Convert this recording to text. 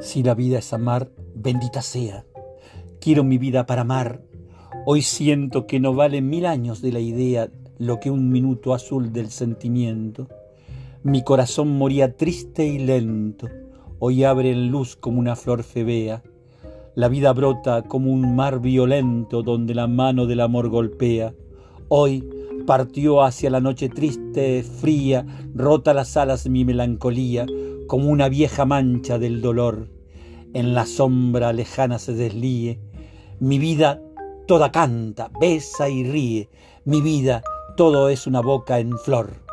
Si la vida es amar, bendita sea. Quiero mi vida para amar. Hoy siento que no vale 1000 años de la idea lo que un minuto azul del sentimiento. Mi corazón moría triste y lento. Hoy abre en luz como una flor febea. La vida brota como un mar violento donde la mano del amor golpea. Hoy partió hacia la noche triste, fría, rota las alas mi melancolía, como una vieja mancha del dolor. En la sombra lejana se deslíe. Mi vida toda canta, besa y ríe. Mi vida todo es una boca en flor.